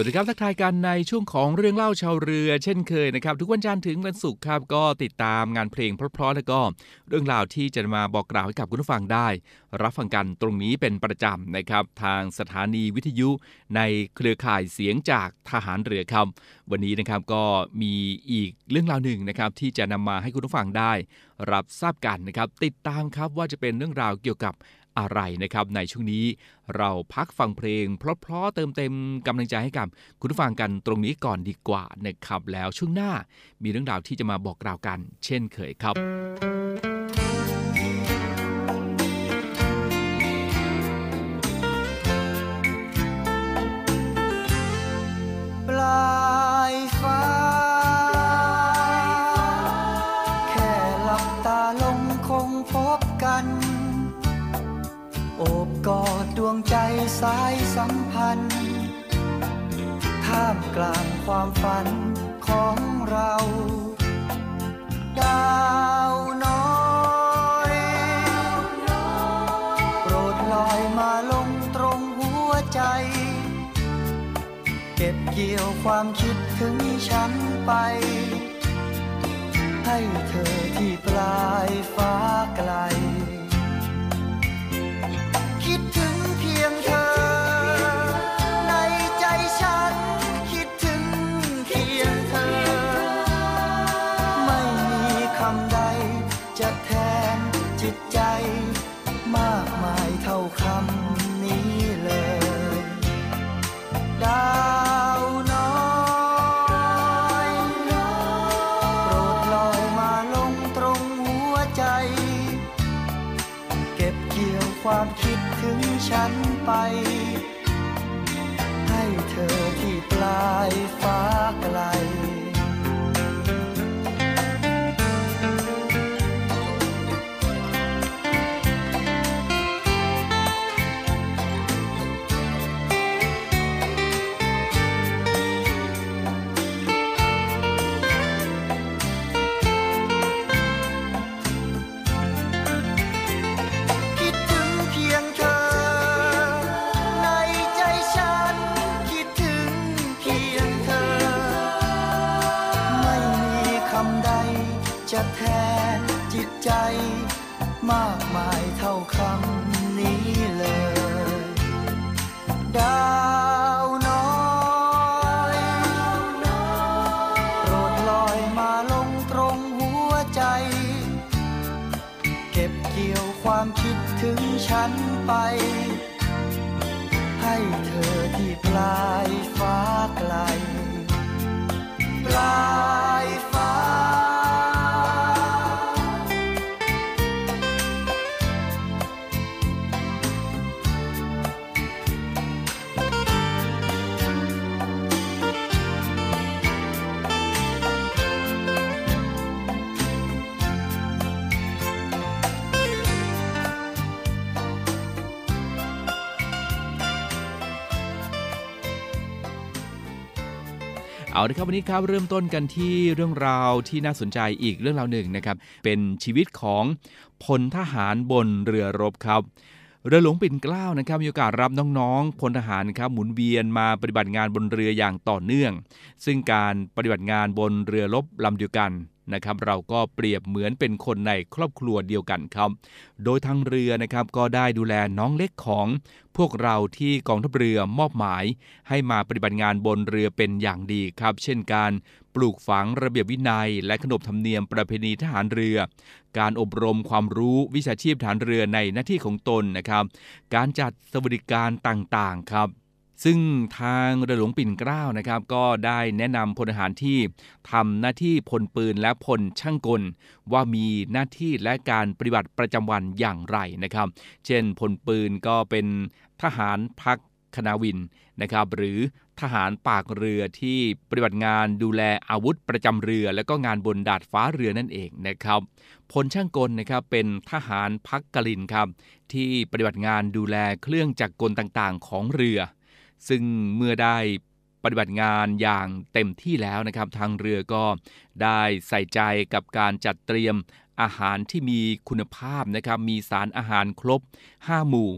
สวัสดีครับทักทายกันในช่วงของเรื่องเล่าชาวเรือเช่นเคยนะครับทุกวันจันทร์ถึงวันศุกร์ครับก็ติดตามงานเพลงเพราะๆแล้วก็เรื่องราวที่จะมาบอกกล่าวให้กับคุณผู้ฟังได้รับฟังกันตรงนี้เป็นประจำนะครับทางสถานีวิทยุในเครือข่ายเสียงจากทหารเรือครับวันนี้นะครับก็มีอีกเรื่องราวหนึ่งนะครับที่จะนำมาให้คุณผู้ฟังได้รับทราบกันนะครับติดตามครับว่าจะเป็นเรื่องราวเกี่ยวกับอะไรนะครับในช่วงนี้เราพักฟังเพลงเพราะๆเติมเต็มกำลังใจให้กับคุณผู้ฟังกันตรงนี้ก่อนดีกว่านะครับแล้วช่วงหน้ามีเรื่องราวที่จะมาบอกกล่าวกันเช่นเคยครับปลายฟ้าแค่หลับตาลงคงพบกัน โอบกอดดวงใจสายสัมพันธ์ท่ามกลางความฝันของเราดาวน้อยโปรดลอยมาลงตรงหัวใจเก็บเกี่ยวความคิดถึงฉันไปให้เธอที่ปลายฟ้าไกลคิดถึงเพียงเธอในใจฉันคิดถึงเพียงเธอไม่มีคำใดจะแทนจิตใจมากมายเท่าคำนี้เลยดาวน้อยโปรดลอยมาลงตรงหัวใจเก็บเกี่ยวความคิดถึงฉันไปให้เธอที่ปลายฟ้าไกลมากมายเท่าคำนี้เลยดาวน้อยโปรดลอยมาลงตรงหัวใจเก็บเกี่ยวความคิดถึงฉันไปให้เธอที่ปลายฟ้าไกลปลายฟ้าเอาละครับวันนี้ครับเริ่มต้นกันที่เรื่องราวที่น่าสนใจอีกเรื่องราวหนึ่งนะครับเป็นชีวิตของพลทหารบนเรือรบครับเรือหลวงปิ่นเกล้านะครับมีโอกาสรับน้องๆพลทหารครับหมุนเวียนมาปฏิบัติงานบนเรืออย่างต่อเนื่องซึ่งการปฏิบัติงานบนเรือรบลำเดียวกันนะครับเราก็เปรียบเหมือนเป็นคนในครอบครัวเดียวกันครับโดยทางเรือนะครับก็ได้ดูแลน้องเล็กของพวกเราที่กองทัพเรือมอบหมายให้มาปฏิบัติงานบนเรือเป็นอย่างดีครับเช่นการปลูกฝังระเบียบวินัยและขนบธรรมเนียมประเพณีทหารเรือการอบรมความรู้วิชาชีพทหารเรือในหน้าที่ของตนนะครับการจัดสวัสดิการต่างๆครับซึ่งทางเรือหลวงปิ่นเกล้านะครับก็ได้แนะนำพลทหารที่ทำหน้าที่พลปืนและพลช่างกลว่ามีหน้าที่และการปฏิบัติประจำวันอย่างไรนะครับเช่นพลปืนก็เป็นทหารพักคณาวินนะครับหรือทหารปากเรือที่ปฏิบัติงานดูแลอาวุธประจำเรือและก็งานบนดาดฟ้าเรือนั่นเองนะครับพลช่างกลนะครับเป็นทหารพักกลินครับที่ปฏิบัติงานดูแลเครื่องจักรกลต่างๆของเรือซึ่งเมื่อได้ปฏิบัติงานอย่างเต็มที่แล้วนะครับทางเรือก็ได้ใส่ใจกับการจัดเตรียมอาหารที่มีคุณภาพนะครับมีสารอาหารครบ5 หมู่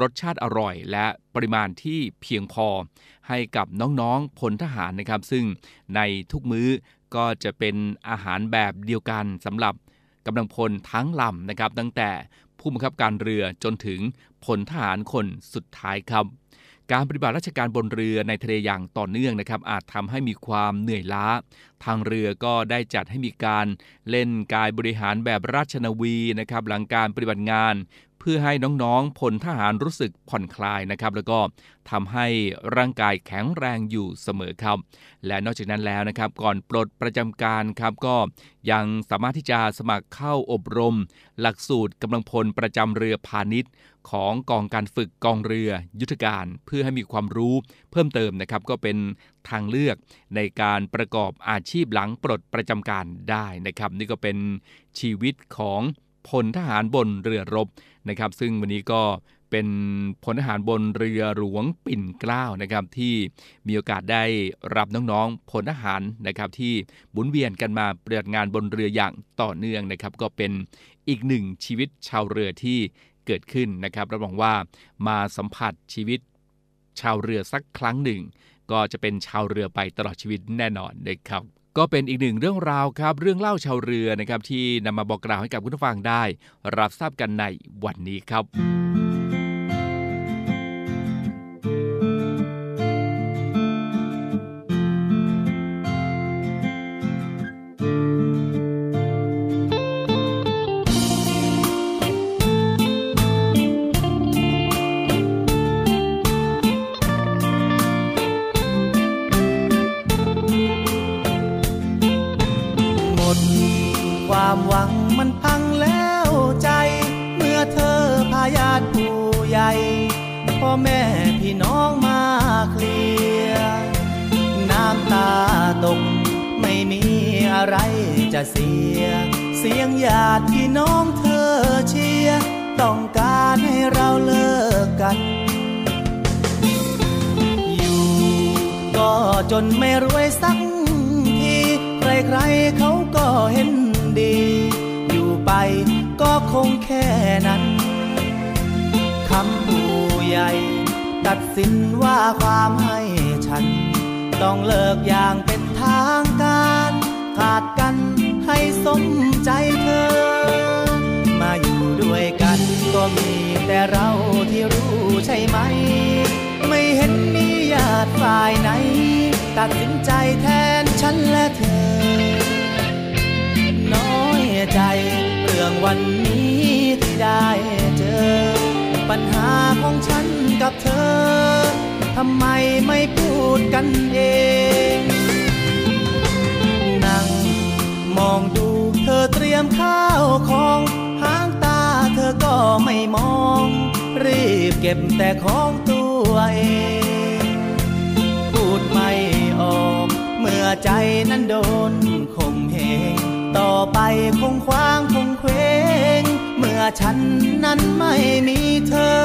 รสชาติอร่อยและปริมาณที่เพียงพอให้กับน้องๆพลทหารนะครับซึ่งในทุกมื้อก็จะเป็นอาหารแบบเดียวกันสำหรับกำลังพลทั้งลำนะครับตั้งแต่ผู้บังคับการเรือจนถึงพลทหารคนสุดท้ายครับการปฏิบัติราชการบนเรือในทะเลอย่างต่อเนื่องนะครับอาจทำให้มีความเหนื่อยล้าทางเรือก็ได้จัดให้มีการเล่นกายบริหารแบบราชนาวีนะครับหลังการปฏิบัติงานเพื่อให้น้องๆพลทหารรู้สึกผ่อนคลายนะครับแล้วก็ทำให้ร่างกายแข็งแรงอยู่เสมอครับและนอกจากนั้นแล้วนะครับก่อนปลดประจำการครับก็ยังสามารถที่จะสมัครเข้าอบรมหลักสูตรกำลังพลประจำเรือพาณิชย์ของกองการฝึกกองเรือยุทธการเพื่อให้มีความรู้เพิ่มเติมนะครับก็เป็นทางเลือกในการประกอบอาชีพหลังปลดประจำการได้นะครับนี่ก็เป็นชีวิตของพลทหารบนเรือรบนะครับซึ่งวันนี้ก็ เป็นพลทหารบนเรือหลวงปิ่นเกล้านะครับที่มีโอกาสได้รับน้องๆพลทหารนะครับที่หมุนเวียนกันมาปฏิบัติงานบนเรืออย่างต่อเนื่องนะครับก็เป็นอีกหนึ่งชีวิตชาวเรือที่เกิดขึ้นนะครับรับรองว่ามาสัมผัสชีวิตชาวเรือสักครั้งหนึ่งก็จะเป็นชาวเรือไปตลอดชีวิตแน่นอนนะครับก็เป็นอีกหนึ่งเรื่องราวครับเรื่องเล่าชาวเรือนะครับที่นำมาบอกกล่าวให้กับคุณผู้ฟังได้รับทราบกันในวันนี้ครับความหวังมันพังแล้วใจเมื่อเธอพาญาติผู้ใหญ่พ่อแม่พี่น้องมาเคลียร์น้ำตาตกไม่มีอะไรจะเสียเสียงญาติพี่น้องเธอเชียร์ต้องการให้เราเลิกกันอยู่ก็จนไม่รวยสักทีใครๆเขาก็เห็นดีอยู่ไปก็คงแค่นั้นคำผู้ใหญ่ตัดสินว่าความให้ฉันต้องเลิกอย่างเป็นทางการขาดกันให้สมใจเธอมาอยู่ด้วยกันก็มีแต่เราที่รู้ใช่ไหมไม่เห็นมีญาติฝ่ายไหนตัดสินใจแทนฉันและเธอน้อยใจเรื่องวันนี้ที่ได้เจอปัญหาของฉันกับเธอทำไมไม่พูดกันเองนั่งมองดูเธอเตรียมข้าวของหางตาเธอก็ไม่มองรีบเก็บแต่ของตัวเองพูดไม่ออกเมื่อใจนั้นโดนข่มเหงต่อไปคงคว้างคงเคว้งเมื่อฉันนั้นไม่มีเธอ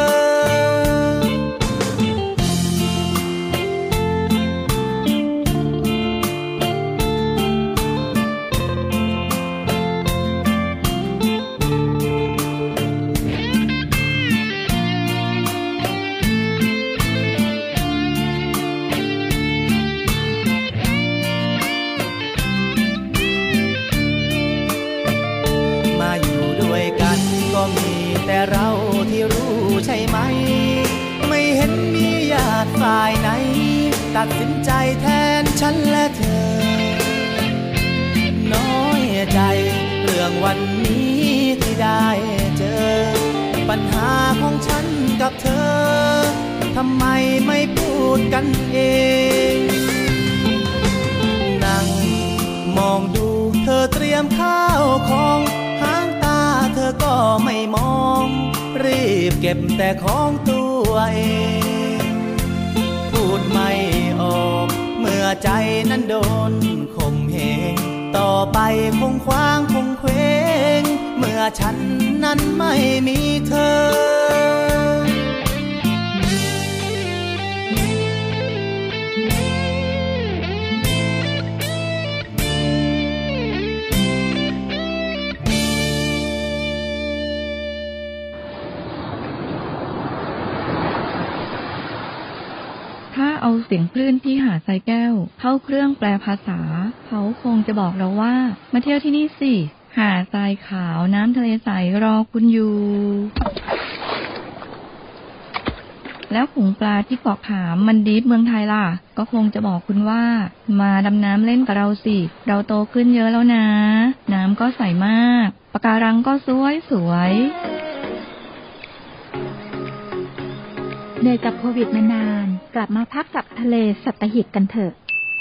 แต่เราที่รู้ใช่ไหมไม่เห็นมีญาติฝ่ายไหนตัดสินใจแทนฉันและเธอน้อยใจเรื่องวันนี้ที่ได้เจอปัญหาของฉันกับเธอทำไมไม่พูดกันเองนั่งมองดูเธอเตรียมข้าวของเธอก็ไม่มองรีบเก็บแต่ของตัวเองพูดไม่ออกเมื่อใจนั้นโดนข่มเหงต่อไปคงคว้างคงเคว้งเมื่อฉันนั้นไม่มีเธอเอาเสียงคลื่นที่หาดทรายแก้วเข้าเครื่องแปลภาษาเขาคงจะบอกเราว่ามาเที่ยวที่นี่สิหาดทรายขาวน้ำทะเลใสรอคุณอยู่แล้วฝูงปลาที่เกาะขามมันดีฟเมืองไทยล่ะก็คงจะบอกคุณว่ามาดำน้ำเล่นกับเราสิเราโตขึ้นเยอะแล้วนะน้ำก็ใสมากปะการังก็สวยสวยเหนื่อยกับโควิดมานานกลับมาพักกับทะเลสัตหีบกันเถอะ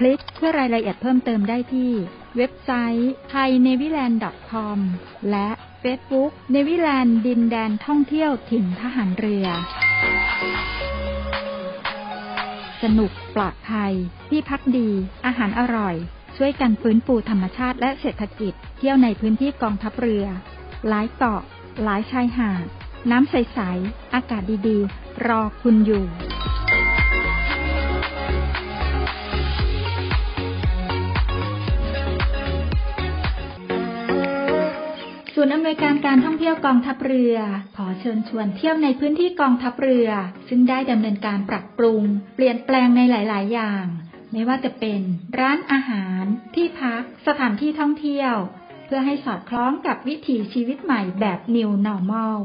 ค ลิกเพื่อรายละเอียดเพิ่มเติมได้ที่เว็บไซต์ thainewiland.com และเฟซบุ๊ก Navyland ดินแดนท่องเที่ยวถิ่นทหารเรือสนุกปลอดภัยที่พักดีอาหารอร่อยช่วยกันฟื้นฟูธรรมชาติและเศรษฐกิจเที่ยวในพื้นที่กองทัพเรือหลายเกาะหลายชายหาดน้ำใสๆอากาศดีๆรอคุณอยู่ศูนย์อำนวยการการท่องเที่ยวกองทัพเรือขอเชิญชวนเที่ยวในพื้นที่กองทัพเรือซึ่งได้ดำเนินการปรับปรุงเปลี่ยนแปลงในหลายๆอย่างไม่ว่าจะเป็นร้านอาหารที่พักสถานที่ท่องเที่ยวเพื่อให้สอดคล้องกับวิถีชีวิตใหม่แบบ New Normal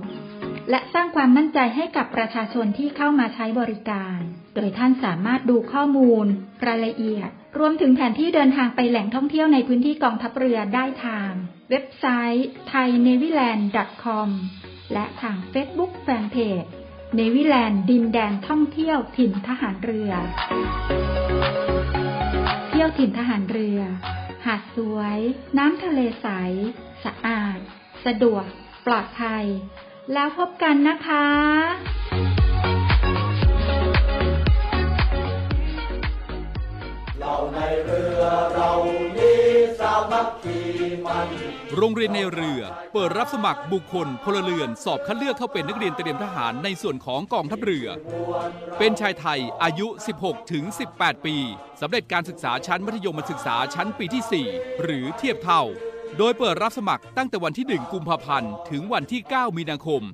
และสร้างความมั่นใจให้กับประชาชนที่เข้ามาใช้บริการโดยท่านสามารถดูข้อมูลรายละเอียดรวมถึงแผนที่เดินทางไปแหล่งท่องเที่ยวในพื้นที่กองทัพเรือได้ทางเว็บไซต์ thainewiland.com และทาง Facebook Fanpage Navyland ดินแดนท่องเที่ยวถิ่นทหารเรือเที่ยวถิ่นทหารเรือหาดสวยน้ำทะเลใสสะอาดสะดวกปลอดภัยแล้วพบกันนะคะเราในเรือเรานี้สามัคคีมันโรงเรียนในเรือเปิดรับสมัครบุคคลพลเรือนสอบคัดเลือกเข้าเป็นนักเรียนเตรียมทหารในส่วนของกองทัพเรือเป็นชายไทยอายุ 16-18 ปีสำเร็จการศึกษาชั้นมัธยมศึกษาชั้นปีที่ 4 หรือเทียบเท่าโดยเปิดรับสมัครตั้งแต่วันที่ 1 กุมภาพันธ์ถึงวันที่ 9 มีนาคม 2565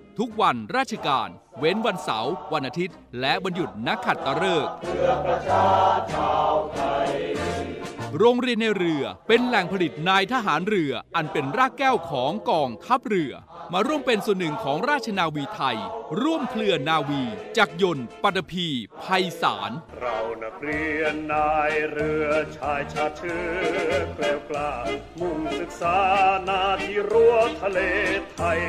ทุกวันราชการเว้นวันเสาร์วันอาทิตย์และวันหยุดนักขัตฤกษ์โรงเรียนในเรือเป็นแหล่งผลิตนายทหารเรืออันเป็นรากแก้วของกองทัพเรือมาร่วมเป็นส่วนหนึ่งของราชนาวีไทยร่วมเครือนาวีจักรยนต์ปัตภีไพศาลเรานักเรียนนายเรือชายชาติเชื้อแกล้วกล้ามุ่งศึกษานาที่รั้วทะเลไทย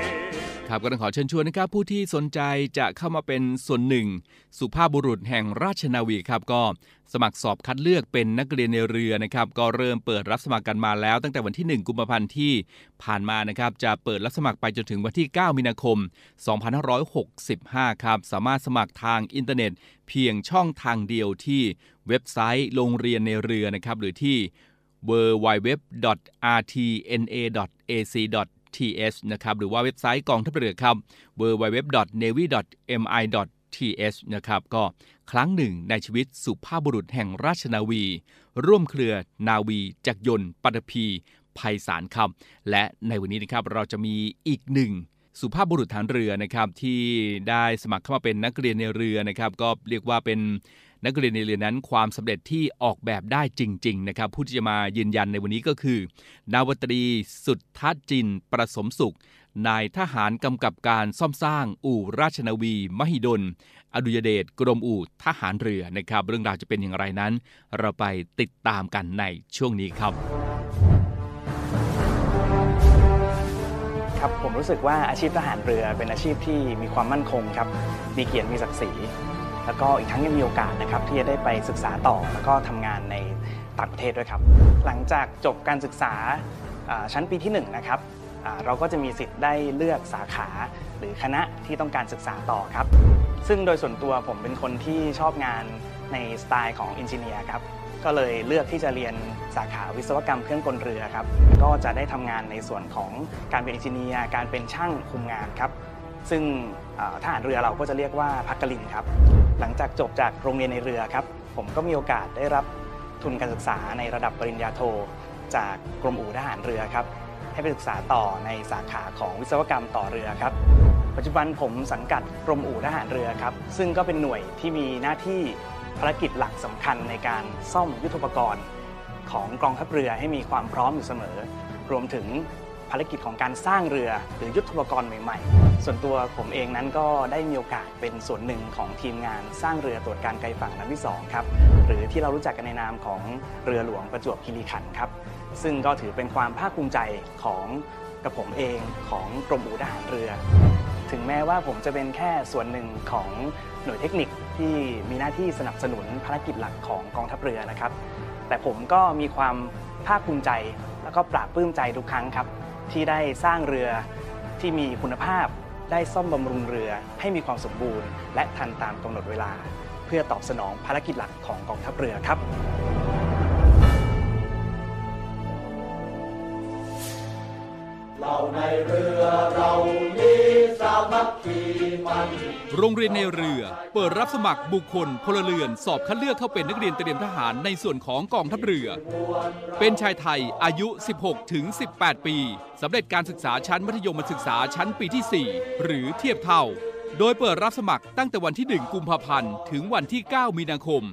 ครับก็ต้องขอเชิญชวนนะครับผู้ที่สนใจจะเข้ามาเป็นส่วนหนึ่งสุภาพบุรุษแห่งราชนาวีครับก็สมัครสอบคัดเลือกเป็นนักเรียนในเรือนะครับก็เริ่มเปิดรับสมัครกันมาแล้วตั้งแต่วันที่1กุมภาพันธ์ที่ผ่านมานะครับจะเปิดรับสมัครไปจนถึงวันที่9มีนาคม2565ครับสามารถสมัครทางอินเทอร์เน็ตเพียงช่องทางเดียวที่เว็บไซต์โรงเรียนในเรือนะครับหรือที่ www.rtna.ac.th นะครับหรือว่าเว็บไซต์กองทัพเรือครับ www.navy.mi.th นะครับก็ครั้งหนึ่งในชีวิตสุภาพบุรุษแห่งราชนาวีร่วมเครือนาวีจักรยนต์ปัตภีไพศาลครับและในวันนี้นะครับเราจะมีอีกหนึ่งสุภาพบุรุษทหารเรือนะครับที่ได้สมัครเข้ามาเป็นนักเรียนในเรือนะครับก็เรียกว่าเป็นนักเรียนในเรือนั้นความสำเร็จที่ออกแบบได้จริงๆนะครับผู้ที่จะมายืนยันในวันนี้ก็คือนาวตรีสุทธจินประสมสุขนายทหารกำกับการซ่อมสร้างอู่ราชนาวีมหิดลอดุลยเดชกรมอู่ทหารเรือนะครับเรื่องราวจะเป็นอย่างไรนั้นเราไปติดตามกันในช่วงนี้ครับครับผมรู้สึกว่าอาชีพทหารเรือเป็นอาชีพที่มีความมั่นคงครับมีเกียรติมีศักดิ์ศรีแล้วก็อีกทั้งยังมีโอกาสนะครับที่จะได้ไปศึกษาต่อแล้วก็ทำงานในต่างประเทศด้วยครับหลังจากจบการศึกษาชั้นปีที่1นะครับเราก็จะมีสิทธิ์ได้เลือกสาขาหรือคณะที่ต้องการศึกษาต่อครับซึ่งโดยส่วนตัวผมเป็นคนที่ชอบงานในสไตล์ของอินจิเนียร์ครับก็เลยเลือกที่จะเรียนสาขาวิศวกรรมเครื่องกลเรือครับก็จะได้ทำงานในส่วนของการเป็นอินจิเนียร์การเป็นช่างคุมงานครับซึ่งทหารเรือเราก็จะเรียกว่าพักกลินครับหลังจากจบจากโรงเรียนในเรือครับผมก็มีโอกาสได้รับทุนการศึกษาในระดับปริญญาโทจากกรมอู่ทหารเรือครับให้ไปศึกษาต่อในสาขาของวิศวกรรมต่อเรือครับปัจจุบันผมสังกัดกรมอู่ทหารเรือครับซึ่งก็เป็นหน่วยที่มีหน้าที่ภารกิจหลักสำคัญในการซ่อมยุทโธปกรณ์ ของกองทัพเรือให้มีความพร้อมอยู่เสมอรวมถึงภารกิจของการสร้างเรือหรือยุทโธปกรณ์ใหม่ๆส่วนตัวผมเองนั้นก็ได้มีโอกาสเป็นส่วนหนึ่งของทีมงานสร้างเรือตรวจการไกลฝั่งลำที่2ครับหรือที่เรารู้จักกันในนามของเรือหลวงประจวบคีรีขันธ์ครับซึ่งก็ถือเป็นความภาคภูมิใจของกับผมเองของกรมอู่ทหารเรือถึงแม้ว่าผมจะเป็นแค่ส่วนหนึ่งของหน่วยเทคนิคที่มีหน้าที่สนับสนุนภารกิจหลักของกองทัพเรือนะครับแต่ผมก็มีความภาคภูมิใจและก็ปลาบปลื้มใจทุกครั้งครับที่ได้สร้างเรือที่มีคุณภาพได้ซ่อมบำรุงเรือให้มีความสมบูรณ์และทันตามกำหนดเวลาเพื่อตอบสนองภารกิจหลักของกองทัพเรือครับเราในเรือเรามีสามัคคีมันโรงเรียนในเรือเปิดรับสมัครบุคคลพลเรือนสอบคัดเลือกเข้าเป็นนักเรียนเตรียมทหารในส่วนของกองทัพเรือเป็นชายไทยอายุ 16-18 ปีสำเร็จการศึกษาชั้นมัธยมศึกษาชั้นปีที่ 4 หรือเทียบเท่าโดยเปิดรับสมัครตั้งแต่วันที่1กุมภาพันธ์ถึงวันที่9มีนาคม2565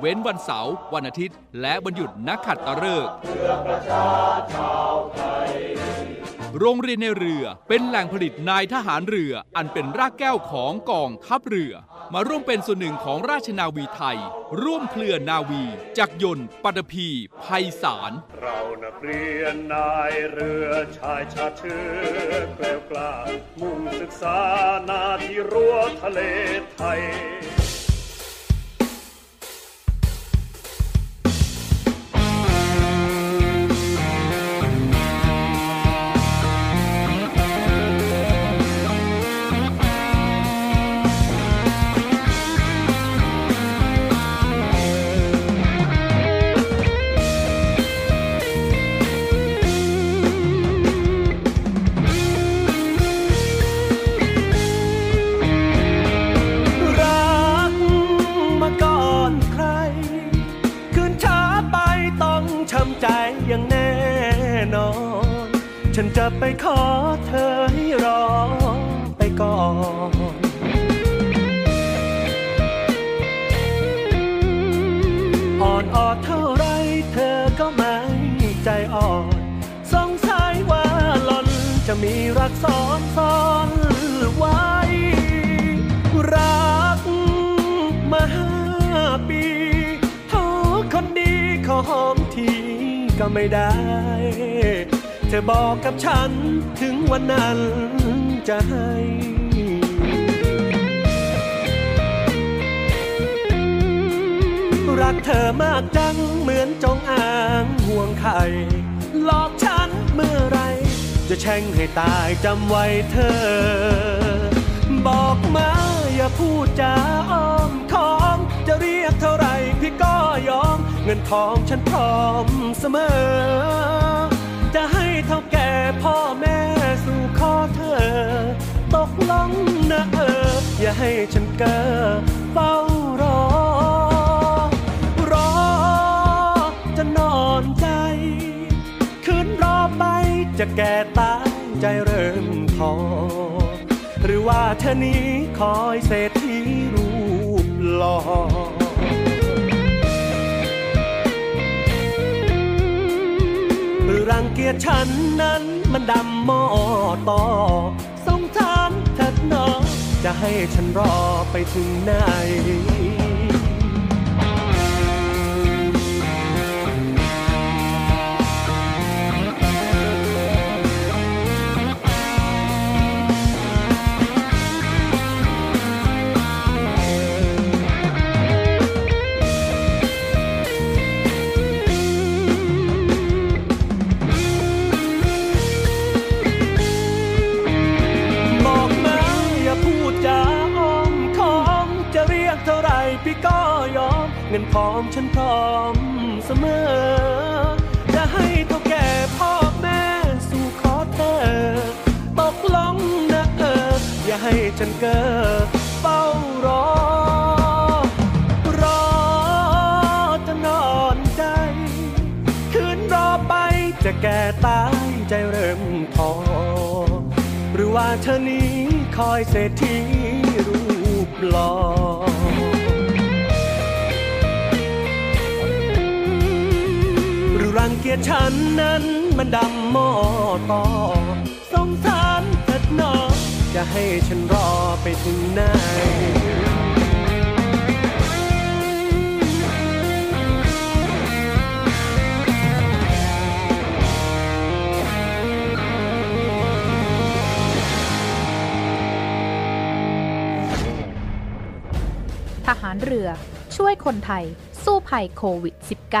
เว้นวันเสาร์วันอาทิตย์และวันหยุดนักขัตฤกษ์โรงเรียนในเรือเป็นแหล่งผลิตนายทหารเรืออันเป็นรากแก้วของกองทัพเรือมาร่วมเป็นส่วนหนึ่งของราชนาวีไทยร่วมเครือนาวีจักรยนต์ปัตภีไพศาลเรานักเรียนนายเรือชายชาติเชื้อแกล้วกล้ามุ่งศึกษานาที่รั้วทะเลไทยฉันจะไปขอเธอให้รอไปก่อนอ่อนออดเท่าไรเธอก็ไม่ใจอ่อนสงสัยว่าหล่อนจะมีรักซ้อนไว้รักมา5 ปีโทษคนดีขอหอมทีก็ไม่ได้เธอบอกกับฉันถึงวันนั้นจะให้รักเธอมากจังเหมือนจงอางห่วงไข่หลอกฉันเมื่อไรจะแช่งให้ตายจำไว้เธอบอกมาอย่าพูดจาอ้อมค้อมจะเรียกเท่าไรพี่ก็ยอมเงินทองฉันพร้อมเสมอจะให้เท่าแก่พ่อแม่สู่ขอเธอตกลงนะอย่าให้ฉันเก้อเฝ้ารอจะนอนใจคืนรอไปจะแก่ตายใจเริ่มทอหรือว่าเธอนี้คอยเศรษฐีรูปหล่อรังเกียจฉันนั้นมันดำมอต่อสงสารเธอหนอจะให้ฉันรอไปถึงไหนพร้อมฉันพร้อม เสมอจะให้เท่าแก่พ่อแม่สู่ขอเธอตกลงนะอย่าให้ฉันเกิดเฝ้ารอจะนอนใจคืนรอไปจะแก่ตายใจเริ่มท้อหรือว่าเธอนี้คอยเศรษฐีรูปหล่อรังเกียจฉันนั้นมันดำหม้อต่อสงสารเธอหนอจะให้ฉันรอไปถึงไหนทหารเรือช่วยคนไทยสู้ภัยโควิด -19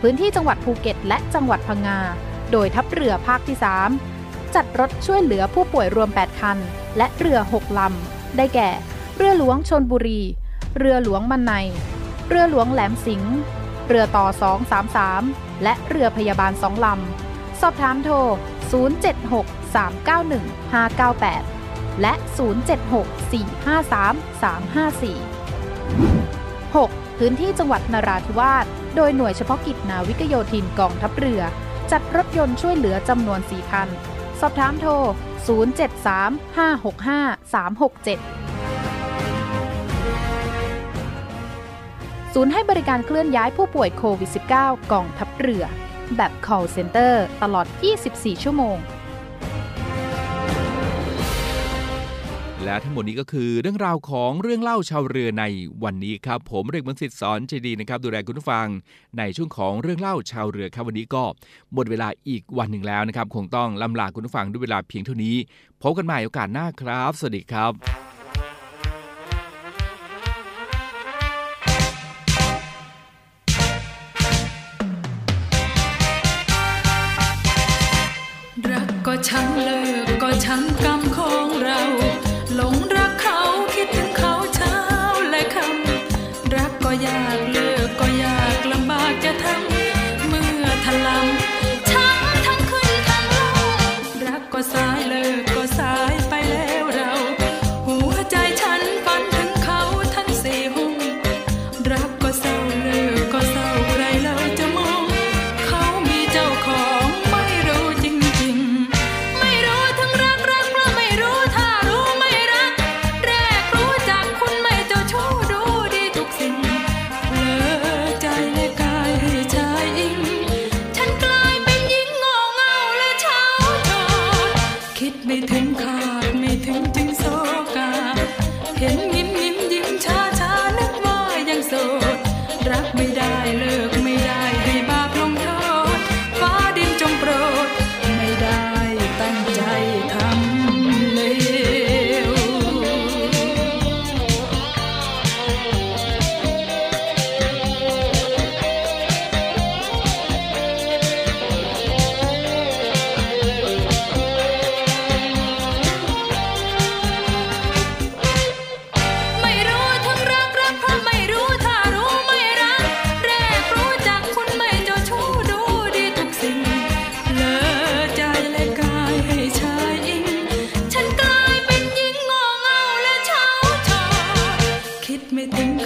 พื้นที่จังหวัดภูเก็ตและจังหวัดพังงาโดยทัพเรือภาคที่3จัดรถช่วยเหลือผู้ป่วยรวม8คันและเรือ6ลำได้แก่เรือหลวงชลบุรีเรือหลวงมันในเรือหลวงแหลมสิงห์เรือต่อ233และเรือพยาบาล2ลำสอบถามโทร076391598และ076453354 6.พื้นที่จังหวัดนราธิวาสโดยหน่วยเฉพาะกิจนาวิกโยธินกองทัพเรือจัดรถยนต์ช่วยเหลือจำนวน4คันสอบถามโทร073565367 ศูนย์ให้บริการเคลื่อนย้ายผู้ป่วยโควิด -19 กองทัพเรือแบบ Call Center ตลอด 24 ชั่วโมงและทั้งหมดนี้ก็คือเรื่องราวของเรื่องเล่าชาวเรือในวันนี้ครับผมเรกมนต์สิทธิ์สอนใจดีนะครับดูแลคุณผู้ฟังในช่วงของเรื่องเล่าชาวเรือครับวันนี้ก็หมดเวลาอีกวันหนึ่งแล้วนะครับคงต้องลำลาคุณผู้ฟังด้วยเวลาเพียงเท่านี้พบกันใหม่โอกาสหน้าครับสวัสดีครับก็ช่างเลิกก็ช่างกรรมของเราหลงรักเขาคิดถึงเขาเช้าและค่ำรักก็ยากเลิกก็ยากลำบากจะทำเมื่อทะลำช้ำทั้งคืนทั้งวันรักก็สายเลิกก็สายไปแล้วเรา ไม่ถึง